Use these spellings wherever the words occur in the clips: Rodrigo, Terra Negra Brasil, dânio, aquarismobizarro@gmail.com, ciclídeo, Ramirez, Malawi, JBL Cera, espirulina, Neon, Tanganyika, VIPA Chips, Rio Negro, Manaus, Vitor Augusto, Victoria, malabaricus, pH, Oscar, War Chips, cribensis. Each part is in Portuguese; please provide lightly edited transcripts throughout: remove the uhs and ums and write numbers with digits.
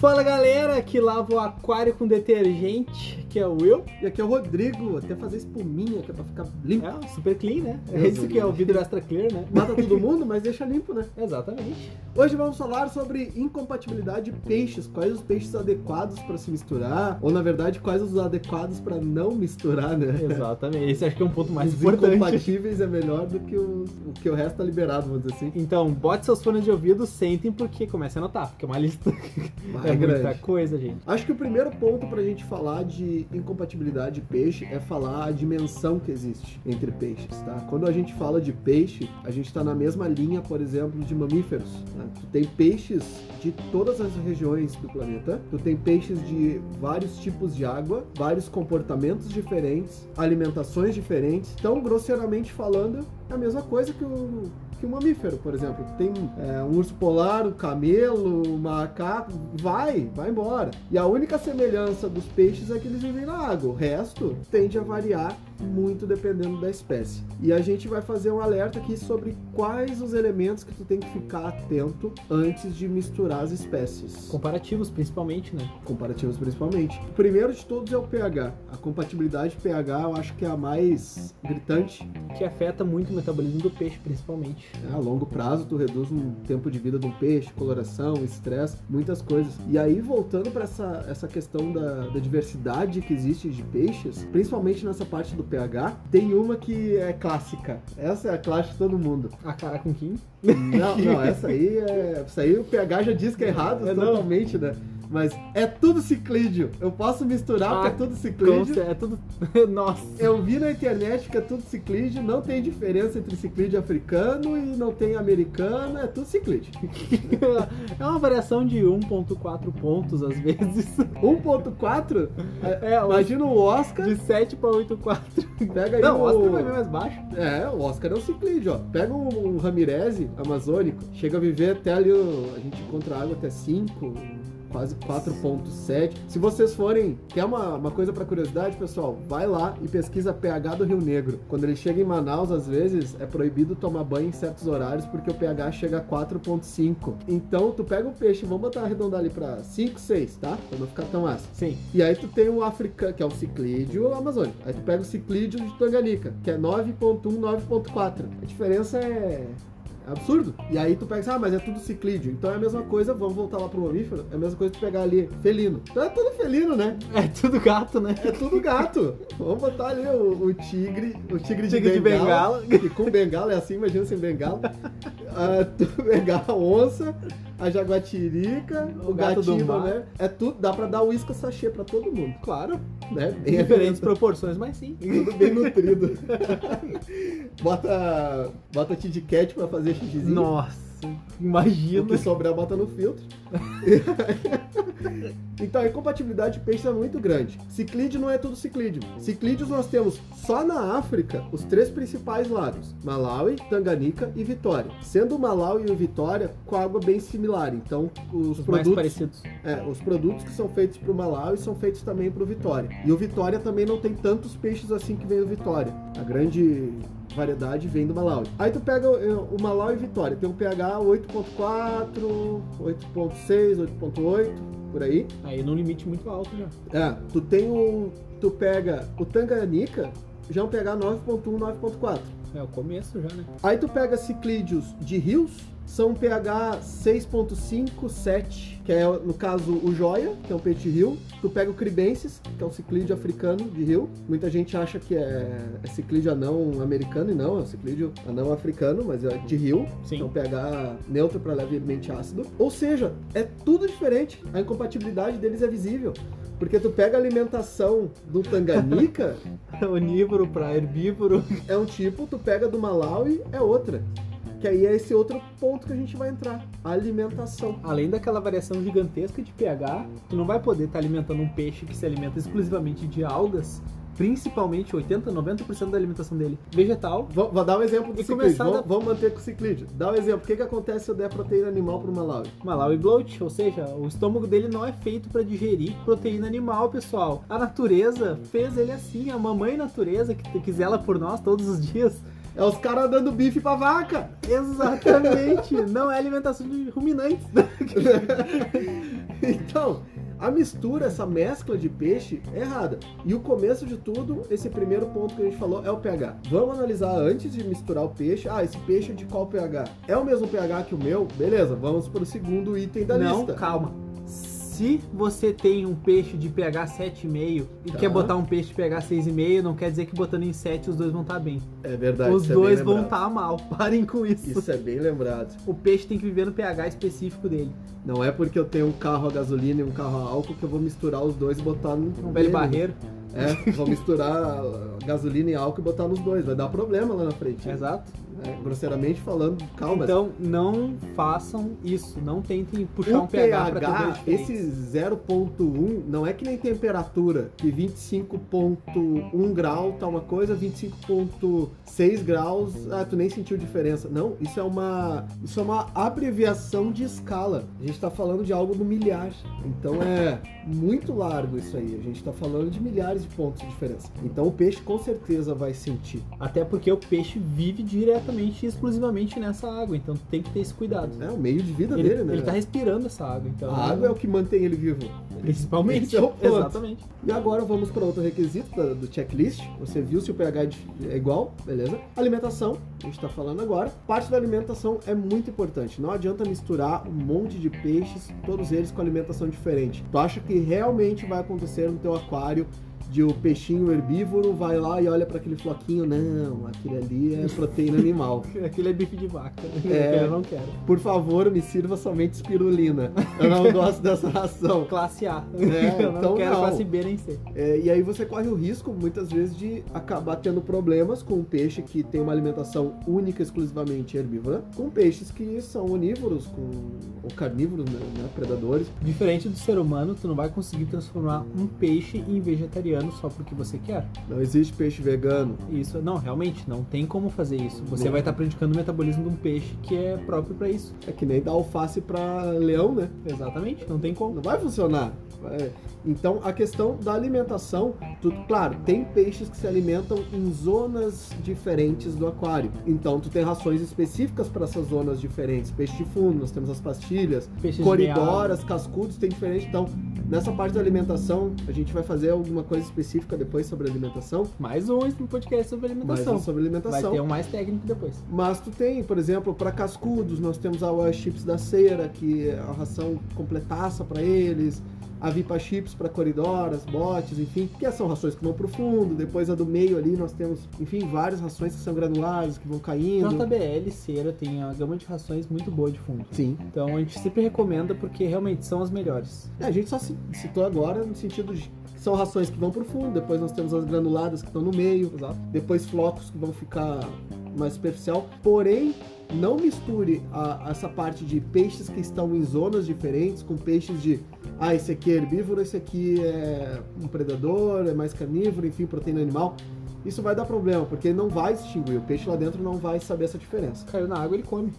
Fala galera que lava o aquário com detergente, que é o Will. E aqui é o Rodrigo, até fazer espuminha, que é pra ficar limpo. É, super clean, né? É isso que é o vidro extra clear, né? Mata todo mundo, mas deixa limpo, né? Exatamente. Hoje vamos falar sobre incompatibilidade de peixes, quais os peixes adequados pra se misturar, ou na verdade quais os adequados pra não misturar, né? Exatamente, esse acho que é um ponto mais importante. Os incompatíveis é melhor do que o resto tá liberado, vamos dizer assim. Então, bote seus fones de ouvido, sentem, porque começa a anotar, porque é uma lista... É muita coisa, gente. Acho que o primeiro ponto pra gente falar de incompatibilidade de peixe é falar a dimensão que existe entre peixes, tá? Quando a gente fala de peixe, a gente tá na mesma linha, por exemplo, de mamíferos, né? Tu tem peixes de todas as regiões do planeta, tu tem peixes de vários tipos de água, vários comportamentos diferentes, alimentações diferentes. Então, grosseiramente falando, é a mesma coisa que o mamífero, por exemplo. Tem um urso polar, um camelo, um macaco, vai embora. E a única semelhança dos peixes é que eles vivem na água. O resto tende a variar muito dependendo da espécie. E a gente vai fazer um alerta aqui sobre quais os elementos que tu tem que ficar atento antes de misturar as espécies. Comparativos, principalmente, né? Comparativos, principalmente. O primeiro de todos é o pH. A compatibilidade de pH eu acho que é a mais gritante. Que afeta muito o metabolismo do peixe, principalmente. A longo prazo, tu reduz o tempo de vida de um peixe, coloração, estresse, muitas coisas. E aí, voltando para essa questão da diversidade que existe de peixes, principalmente nessa parte do pH, tem uma que é clássica. Essa é a clássica de todo mundo. A cara com quem? Não, essa aí o pH já diz que é errado totalmente, né? Mas é tudo ciclídeo. Eu posso misturar porque é tudo ciclídeo. É tudo... Nossa. Eu vi na internet que é tudo ciclídeo. Não tem diferença entre ciclídeo africano e não tem americano. É tudo ciclídeo. É uma variação de 1.4 pontos, às vezes. 1.4? Imagina o Oscar. De 7 para 8.4. Pega aí. Não, o Oscar vai vir mais baixo. É, o Oscar é um ciclídeo, ó. Pega um Ramirez amazônico. Chega a viver até ali... A gente encontra água até 5... quase 4.7. Se vocês forem, quer uma coisa para curiosidade, pessoal, vai lá e pesquisa pH do Rio Negro. Quando ele chega em Manaus, às vezes, é proibido tomar banho em certos horários, porque o pH chega a 4.5. Então, tu pega um peixe, vamos botar arredondar ali para 5, 6, tá? Pra não ficar tão ácido. Sim. E aí tu tem o africano, que é o ciclídeo amazônico. Aí tu pega o ciclídeo de Tanganyika, que é 9.1, 9.4. A diferença é... absurdo. E aí tu pega, mas é tudo ciclídeo. Então é a mesma coisa, vamos voltar lá pro mamífero, é a mesma coisa que tu pegar ali felino. Então é tudo felino, né? É tudo gato, né? É tudo gato. Vamos botar ali o tigre de bengala. Que com bengala é assim, imagina sem bengala. Tu pegar a onça, a jaguatirica, o gatinho, né? É tudo, dá pra dar uísca sachê pra todo mundo. Claro, né? Em diferentes proporções, mas sim. Tudo bem nutrido. Bota Tid Cat pra fazer xixizinho. Nossa, imagina. O que sobrar, bota no filtro. Então, a incompatibilidade de peixes é muito grande. Ciclídeo não é tudo ciclídeo. Ciclídeos nós temos só na África os três principais lagos: Malawi, Tanganyika e Victoria. Sendo o Malawi e o Victoria com água bem similar. Então, os produtos mais parecidos. Os produtos que são feitos para o Malawi são feitos também para o Victoria. E o Victoria também não tem tantos peixes assim que vem do Victoria. A grande variedade vem do Malawi. Aí tu pega o Malawi e Victoria, tem um pH 8.4, 8.6, 8.8, por aí. Aí num limite muito alto já. É, tu pega o Tanganyika, já é um pH 9.1, 9.4. É o começo já, né? Aí tu pega ciclídeos de rios, são pH 6.5, 7, que é, no caso, o joia, que é um peixe de rio. Tu pega o cribensis, que é um ciclídeo africano de rio. Muita gente acha que é ciclídeo anão americano, e não, é um ciclídeo anão africano, mas é de rio. Sim. Então pH neutro para levemente ácido. Ou seja, é tudo diferente. A incompatibilidade deles é visível. Porque tu pega a alimentação do Tanganyika... onívoro para herbívoro. É um tipo, tu pega do Malawi, é outra. Que aí é esse outro ponto que a gente vai entrar, a alimentação. Além daquela variação gigantesca de pH, tu não vai poder estar alimentando um peixe que se alimenta exclusivamente de algas, principalmente 80%, 90% da alimentação dele vegetal. Vou dar um exemplo do ciclídeo. Vamos manter com o ciclídeo. Dá um exemplo. O que acontece se eu der proteína animal para o Malawi? Malawi bloat, ou seja, o estômago dele não é feito para digerir proteína animal, pessoal. A natureza fez ele assim, a mamãe natureza que zela por nós todos os dias. É os caras dando bife pra vaca. Exatamente. Não é alimentação de ruminantes. Então, a mistura, essa mescla de peixe é errada. E o começo de tudo, esse primeiro ponto que a gente falou, é o pH. Vamos analisar antes de misturar o peixe. Ah, esse peixe é de qual pH? É o mesmo pH que o meu? Beleza, vamos para o segundo item da lista. Não, calma. Se você tem um peixe de pH 7,5 e quer botar um peixe de pH 6,5, não quer dizer que botando em 7 os dois vão estar bem. É verdade. Os dois vão estar mal. Parem com isso. Isso é bem lembrado. O peixe tem que viver no pH específico dele. Não é porque eu tenho um carro a gasolina e um carro a álcool que eu vou misturar os dois e botar no... Um velho barreiro. É, vou misturar gasolina e álcool e botar nos dois. Vai dar problema lá na frente. Exato. É, grosseiramente falando, calma. Então, não façam isso. Não tentem puxar o um pH para tudo. Esse 0.1 não é que nem temperatura. Que 25.1 grau tá uma coisa, 25.6 graus, ah, tu nem sentiu diferença. Não, isso é uma abreviação de escala. A gente tá falando de algo no milhar. Então é muito largo isso aí. A gente tá falando de milhares de pontos de diferença. Então o peixe com certeza vai sentir. Até porque o peixe vive direto e exclusivamente nessa água, então tem que ter esse cuidado. É o meio de vida dele, né? Ele tá respirando essa água, então... A água é o que mantém ele vivo. Principalmente. Esse é o ponto. Exatamente. E agora vamos para outro requisito do checklist. Você viu se o pH é igual, beleza? Alimentação, a gente tá falando agora. Parte da alimentação é muito importante. Não adianta misturar um monte de peixes, todos eles com alimentação diferente. Tu acha que realmente vai acontecer no teu aquário de o peixinho herbívoro vai lá e olha para aquele floquinho? Não, aquele ali é proteína animal. Aquele é bife de vaca. É, eu não quero. Por favor, me sirva somente espirulina. Eu não gosto dessa ração. Classe A. É, eu então não quero classe B nem C. É, e aí você corre o risco, muitas vezes, de acabar tendo problemas com um peixe que tem uma alimentação única, exclusivamente herbívora, com peixes que são onívoros, ou carnívoros, né, predadores. Diferente do ser humano, tu não vai conseguir transformar um peixe em vegetariano só porque você quer. Não existe peixe vegano. Isso, não, realmente, não tem como fazer isso. Você vai estar praticando o metabolismo de um peixe que é próprio para isso. É que nem dar alface para leão, né? Exatamente, não tem como. Não vai funcionar. Então, a questão da alimentação, claro, tem peixes que se alimentam em zonas diferentes do aquário. Então, tu tem rações específicas para essas zonas diferentes. Peixe de fundo, nós temos as pastilhas, peixes coridoras, cascudos, tem diferente. Então, nessa parte da alimentação, a gente vai fazer alguma coisa específica depois sobre alimentação. Mais um podcast sobre alimentação. Mais um sobre alimentação. Vai ter um mais técnico depois. Mas tu tem, por exemplo, para cascudos, nós temos a War Chips da Cera, que é a ração completaça para eles. A VIPA Chips para coridoras, botes, enfim, que são rações que vão pro fundo. Depois a do meio ali nós temos, enfim, várias rações que são granulares, que vão caindo. JBL Cera tem uma gama de rações muito boa de fundo. Sim. Então a gente sempre recomenda porque realmente são as melhores. É, a gente só citou agora no sentido de que são rações que vão pro fundo, depois nós temos as granuladas que estão no meio, exato, depois flocos que vão ficar mais superficial. Porém, não misture essa parte de peixes que estão em zonas diferentes com peixes de, ah, esse aqui é herbívoro, esse aqui é um predador, é mais carnívoro, enfim, proteína animal. Isso vai dar problema, porque ele não vai distinguir. O peixe lá dentro não vai saber essa diferença. Caiu na água, ele come.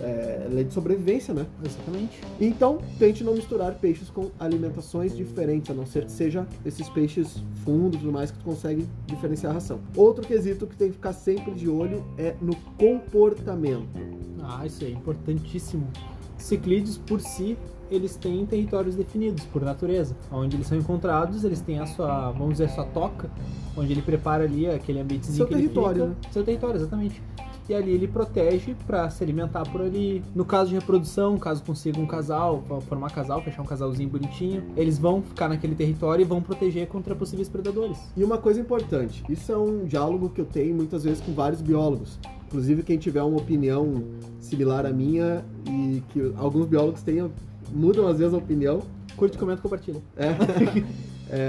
É lei de sobrevivência, né? Exatamente. Então, tente não misturar peixes com alimentações diferentes, a não ser que seja esses peixes fundos e tudo mais que tu consegue diferenciar a ração. Outro quesito que tem que ficar sempre de olho é no comportamento. Ah, isso é importantíssimo. Ciclídeos, por si, eles têm territórios definidos, por natureza. Onde eles são encontrados, eles têm a sua, vamos dizer, a sua toca, onde ele prepara ali aquele ambientezinho que ele fica. Seu território, né? Seu território, exatamente. E ali ele protege para se alimentar por ali. No caso de reprodução, caso consiga um casal, formar casal, fechar um casalzinho bonitinho, eles vão ficar naquele território e vão proteger contra possíveis predadores. E uma coisa importante, isso é um diálogo que eu tenho muitas vezes com vários biólogos. Inclusive, quem tiver uma opinião similar à minha e que alguns biólogos tenham, mudam às vezes a opinião. Curte, comenta e compartilha.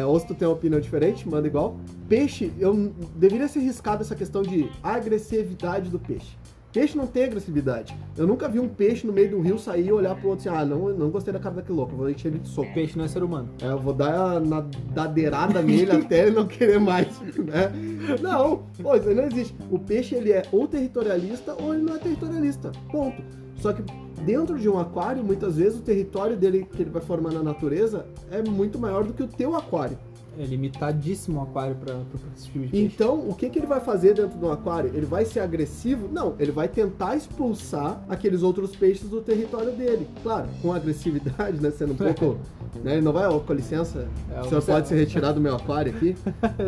Ou se tu tem uma opinião diferente, manda igual. Peixe, eu deveria ser riscado essa questão de agressividade do peixe. Peixe não tem agressividade. Eu nunca vi um peixe no meio do rio sair e olhar pro outro assim, ah, não gostei da cara daquele louco, vou encher ele de soco. Peixe não é ser humano. É, eu vou dar na dadeirada nele até ele não querer mais, né? Não, isso aí não existe. O peixe, ele é ou territorialista ou ele não é territorialista, ponto. Só que dentro de um aquário, muitas vezes o território dele que ele vai formar na natureza é muito maior do que o teu aquário. É limitadíssimo o aquário para esse tipo de peixe. Então, o que, que ele vai fazer dentro do aquário? Ele vai ser agressivo? Não, ele vai tentar expulsar aqueles outros peixes do território dele. Claro, com agressividade, né? Sendo um pouco... Né, ele não vai, ó, com licença, o senhor pode se retirar do meu aquário aqui?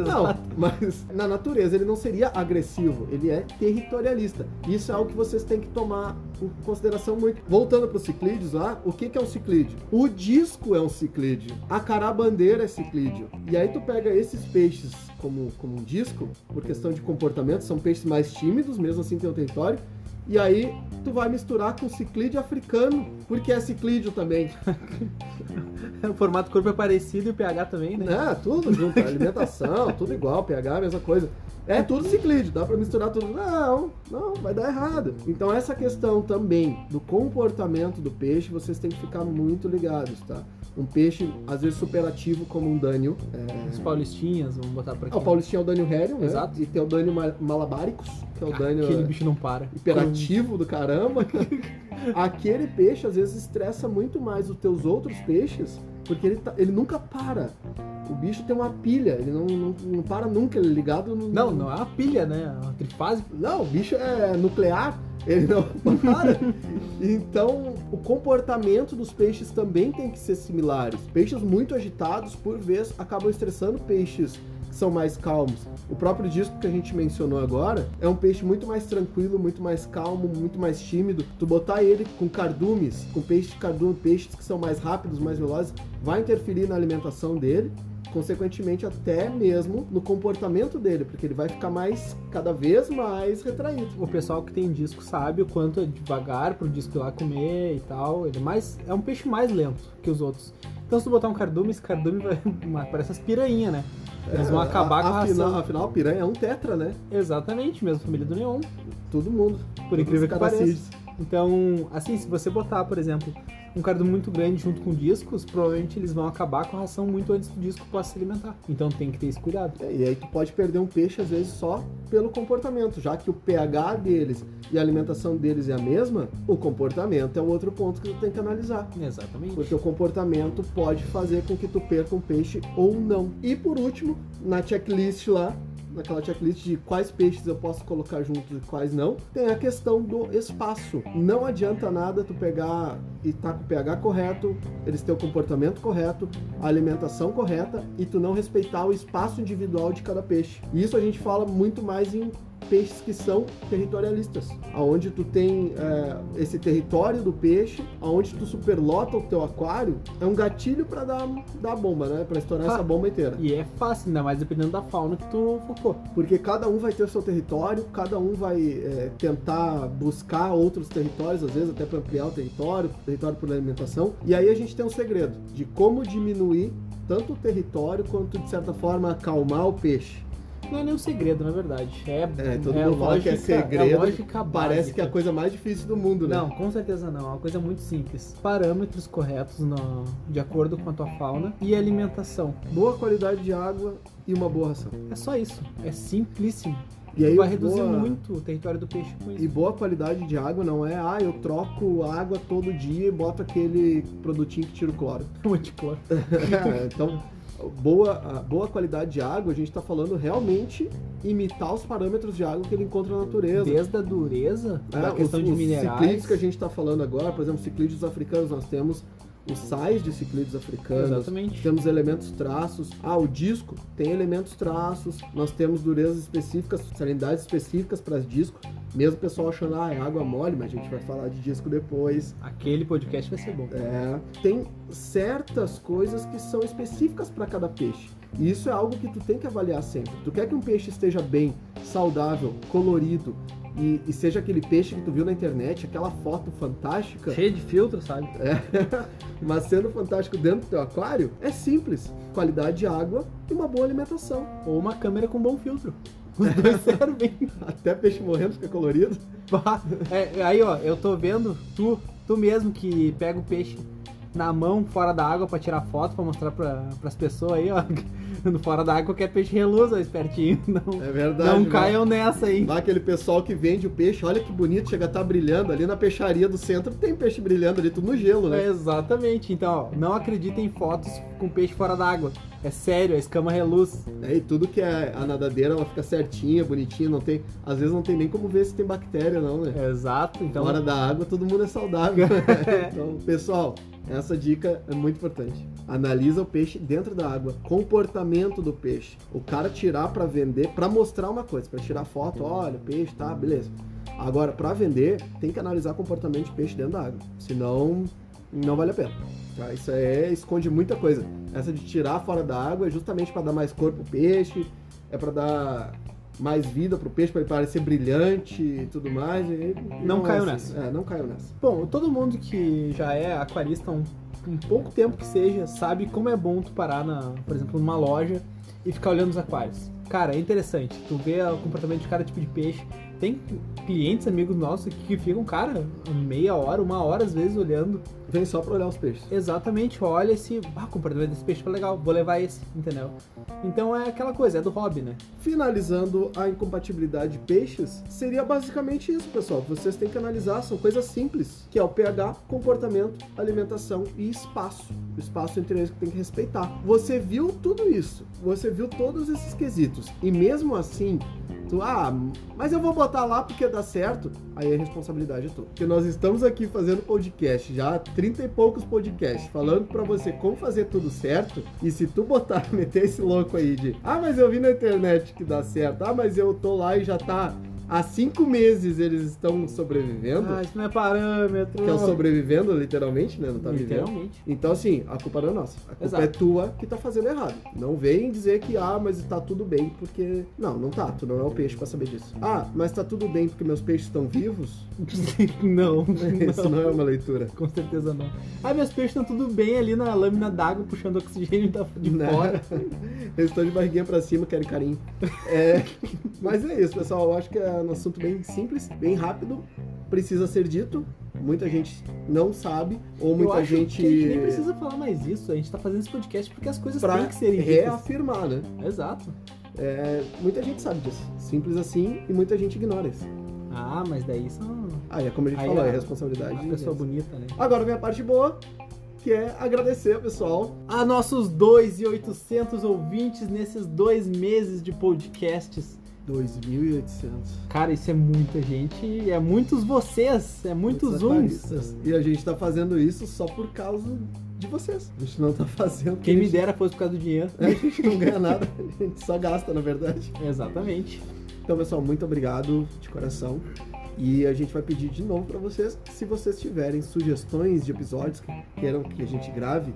Não, mas na natureza ele não seria agressivo, ele é territorialista. Isso é algo que vocês têm que tomar em consideração muito. Voltando para os ciclídeos lá, o que, que é um ciclídeo? O disco é um ciclídeo, a carabandeira é ciclídeo. E aí tu pega esses peixes como um disco, por questão de comportamento, são peixes mais tímidos, mesmo assim tem um território, e aí tu vai misturar com ciclídeo africano, porque é ciclídeo também. O formato do corpo é parecido e o pH também, né? É, tudo junto, alimentação, tudo igual, pH, mesma coisa. É tudo ciclídeo, dá pra misturar tudo. Não, vai dar errado. Então essa questão também do comportamento do peixe, vocês têm que ficar muito ligados, tá? Um peixe, às vezes, superativo, como um dânio. Os paulistinhas, vamos botar pra aqui. O paulistinha é o dânio Herium, né? Exato. E tem o dânio malabaricus, que é o dânio... Aquele bicho não para. Hiperativo do caramba. Aquele peixe, às vezes, estressa muito mais os teus outros peixes, porque ele nunca para. O bicho tem uma pilha, ele não para nunca, ele é ligado... No... Não, não é uma pilha, né? É uma trifase. Não, o bicho é nuclear. Ele não para. Então, o comportamento dos peixes também tem que ser similares. Peixes muito agitados, por vezes, acabam estressando peixes que são mais calmos. O próprio disco que a gente mencionou agora é um peixe muito mais tranquilo, muito mais calmo, muito mais tímido. Tu botar ele com cardumes, com peixe de cardume, peixes que são mais rápidos, mais velozes, vai interferir na alimentação dele. Consequentemente, até mesmo no comportamento dele, porque ele vai ficar cada vez mais retraído. O pessoal que tem disco sabe o quanto é devagar pro disco ir lá comer e tal. Ele é um peixe mais lento que os outros. Então, se tu botar um cardume, esse cardume vai... Parece as piranhas, né? Eles vão acabar com a ração. Afinal, a piranha é um tetra, né? Exatamente, mesmo família do Neon. Todo mundo. Por incrível que pareça. Então, assim, se você botar, por exemplo... um cardume muito grande junto com discos, provavelmente eles vão acabar com a ração muito antes do disco possa se alimentar. Então tem que ter esse cuidado. E aí tu pode perder um peixe, às vezes, só pelo comportamento. Já que o pH deles e a alimentação deles é a mesma, o comportamento é um outro ponto que tu tem que analisar. Exatamente. Porque o comportamento pode fazer com que tu perca um peixe ou não. E por último, naquela checklist de quais peixes eu posso colocar juntos e quais não, tem a questão do espaço. Não adianta nada tu pegar e tá com o pH correto, eles têm o comportamento correto, a alimentação correta, e tu não respeitar o espaço individual de cada peixe. E isso a gente fala muito mais em peixes que são territorialistas, aonde tu tem esse território do peixe, aonde tu superlota o teu aquário, é um gatilho para dar a bomba, né? Para estourar essa bomba inteira. E é fácil, ainda mais dependendo da fauna que tu focou. Porque cada um vai ter o seu território, cada um vai tentar buscar outros territórios, às vezes até para ampliar o território por alimentação. E aí a gente tem um segredo de como diminuir tanto o território quanto, de certa forma, acalmar o peixe. Não é nem um segredo, na verdade. Todo mundo fala que é segredo, lógica básica. Parece que é a coisa mais difícil do mundo, né? Não, com certeza não. É uma coisa muito simples. Parâmetros corretos de acordo com a tua fauna e alimentação. Boa qualidade de água e uma boa ração. É só isso. É simplíssimo. E aí vai reduzir muito o território do peixe com isso. E boa qualidade de água não é, eu troco água todo dia e boto aquele produtinho que tira o cloro. O anticloro. Então... Boa qualidade de água, a gente está falando realmente imitar os parâmetros de água que ele encontra na natureza. Desde a dureza, da questão de minerais. Os ciclídeos que a gente está falando agora, por exemplo, ciclídeos africanos, nós temos os sais de ciclídeos africanos. Exatamente. Temos elementos traços. O disco tem elementos traços. Nós temos durezas específicas, salinidades específicas para disco. Mesmo o pessoal achando, é água mole, mas a gente vai falar de disco depois. Aquele podcast vai ser bom. Tem certas coisas que são específicas para cada peixe. E isso é algo que tu tem que avaliar sempre. Tu quer que um peixe esteja bem, saudável, colorido, e seja aquele peixe que tu viu na internet, aquela foto fantástica... Cheia de filtro, sabe? Mas sendo fantástico dentro do teu aquário, é simples. Qualidade de água e uma boa alimentação. Ou uma câmera com bom filtro. Os dois servem. Até peixe morrendo fica colorido. Aí, eu tô vendo tu mesmo que pega o peixe na mão, fora da água, pra tirar foto, pra mostrar pras pessoas aí, Fora da água, qualquer peixe reluz, ó, espertinho. Não, é verdade. Não caiam nessa aí. Lá aquele pessoal que vende o peixe, olha que bonito, chega a estar brilhando. Ali na peixaria do centro tem peixe brilhando ali, tudo no gelo, né? É, exatamente. Então, ó, não acreditem em fotos com peixe fora da água. É sério, a escama reluz. É, e tudo que é a nadadeira, ela fica certinha, bonitinha, não tem... Às vezes não tem nem como ver se tem bactéria, não, né? É, exato. Então... Fora da água, todo mundo é saudável. Então, pessoal... Essa dica é muito importante. Analisa o peixe dentro da água, comportamento do peixe. O cara tirar para vender, para mostrar uma coisa, para tirar foto, olha, peixe, tá, beleza. Agora, para vender, tem que analisar o comportamento de peixe dentro da água, senão não vale a pena. Tá? Isso aí esconde muita coisa. Essa de tirar fora da água é justamente para dar mais cor pro peixe, é para dar mais vida pro peixe, para ele parecer brilhante e tudo mais. E não caiu nessa. É, não caiu nessa. Bom, todo mundo que já é aquarista, um pouco tempo que seja, sabe como é bom tu parar, por exemplo, numa loja e ficar olhando os aquários. Cara, é interessante. Tu vê o comportamento de cada tipo de peixe. Tem clientes, amigos nossos, que ficam, cara, meia hora, uma hora, às vezes, olhando. Vem só pra olhar os peixes. Exatamente. Olha esse... Ah, o comportamento desse peixe foi legal. Vou levar esse, entendeu? Então é aquela coisa, é do hobby, né? Finalizando a incompatibilidade de peixes, seria basicamente isso, pessoal. Vocês têm que analisar, são coisas simples, que é o pH, comportamento, alimentação e espaço. O espaço entre eles que tem que respeitar. Você viu tudo isso. Você viu todos esses quesitos. E mesmo assim... Ah, mas eu vou botar lá porque dá certo. Aí a responsabilidade é tua. Porque nós estamos aqui fazendo podcast, já 30 e poucos podcasts, falando pra você como fazer tudo certo. E se tu botar, meter esse louco aí de ah, mas eu vi na internet que dá certo, ah, mas eu tô lá e já tá há 5 meses eles estão sobrevivendo. Ah, isso não é parâmetro. Que é o sobrevivendo, literalmente, né? Não tá vivendo. Literalmente. Então, assim, a culpa não é nossa. A culpa é tua que tá fazendo errado. Não vem dizer que, ah, mas tá tudo bem, porque... Não, não tá. Tu não é o peixe pra saber disso. Ah, mas tá tudo bem porque meus peixes estão vivos? Não. Isso não é uma leitura. Com certeza não. Ah, meus peixes estão tudo bem ali na lâmina d'água, puxando oxigênio de fora. Eles estão de barriguinha pra cima, querem carinho. É... Mas é isso, pessoal. Eu acho que é um assunto bem simples, bem rápido, precisa ser dito. Muita gente não sabe, ou muita gente... Que a gente nem precisa falar mais isso, a gente tá fazendo esse podcast porque as coisas têm que serem ditas. Reafirmar, né? Exato. É, muita gente sabe disso, simples assim, e muita gente ignora isso. Ah, mas daí são... Ah, é como a gente falou, é responsabilidade. Uma pessoa bonita, né? Agora vem a parte boa, que é agradecer, pessoal, a nossos 2.800 ouvintes nesses 2 meses de podcasts. 2.800. Cara, isso é muita gente, é muitos vocês, é muitos uns. E a gente tá fazendo isso só por causa de vocês. A gente não tá fazendo... Quem me dera fosse por causa do dinheiro. A gente não ganha nada, a gente só gasta, na verdade. Exatamente. Então, pessoal, muito obrigado de coração. E a gente vai pedir de novo para vocês, se vocês tiverem sugestões de episódios que queiram que a gente grave,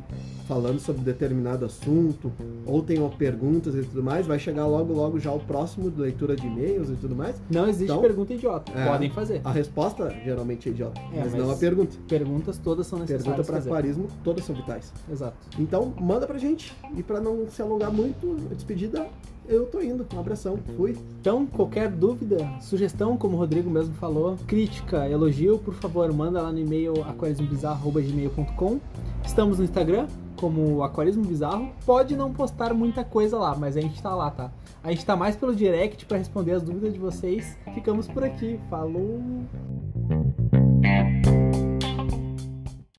falando sobre determinado assunto, ou tenham perguntas e tudo mais, vai chegar logo, logo já o próximo de leitura de e-mails e tudo mais. Não existe então, pergunta idiota, podem fazer. A resposta geralmente é idiota, mas não a pergunta. Perguntas todas são necessárias. Pergunta para aquarismo, todas são vitais. Exato. Então, manda pra gente, e para não se alongar muito, a despedida... Eu tô indo, um abração, fui. Então, qualquer dúvida, sugestão, como o Rodrigo mesmo falou, crítica, elogio, por favor, manda lá no e-mail aquarismobizarro@gmail.com. Estamos no Instagram, como aquarismobizarro. Pode não postar muita coisa lá, mas a gente tá lá, tá? A gente tá mais pelo direct pra responder as dúvidas de vocês. Ficamos por aqui, falou!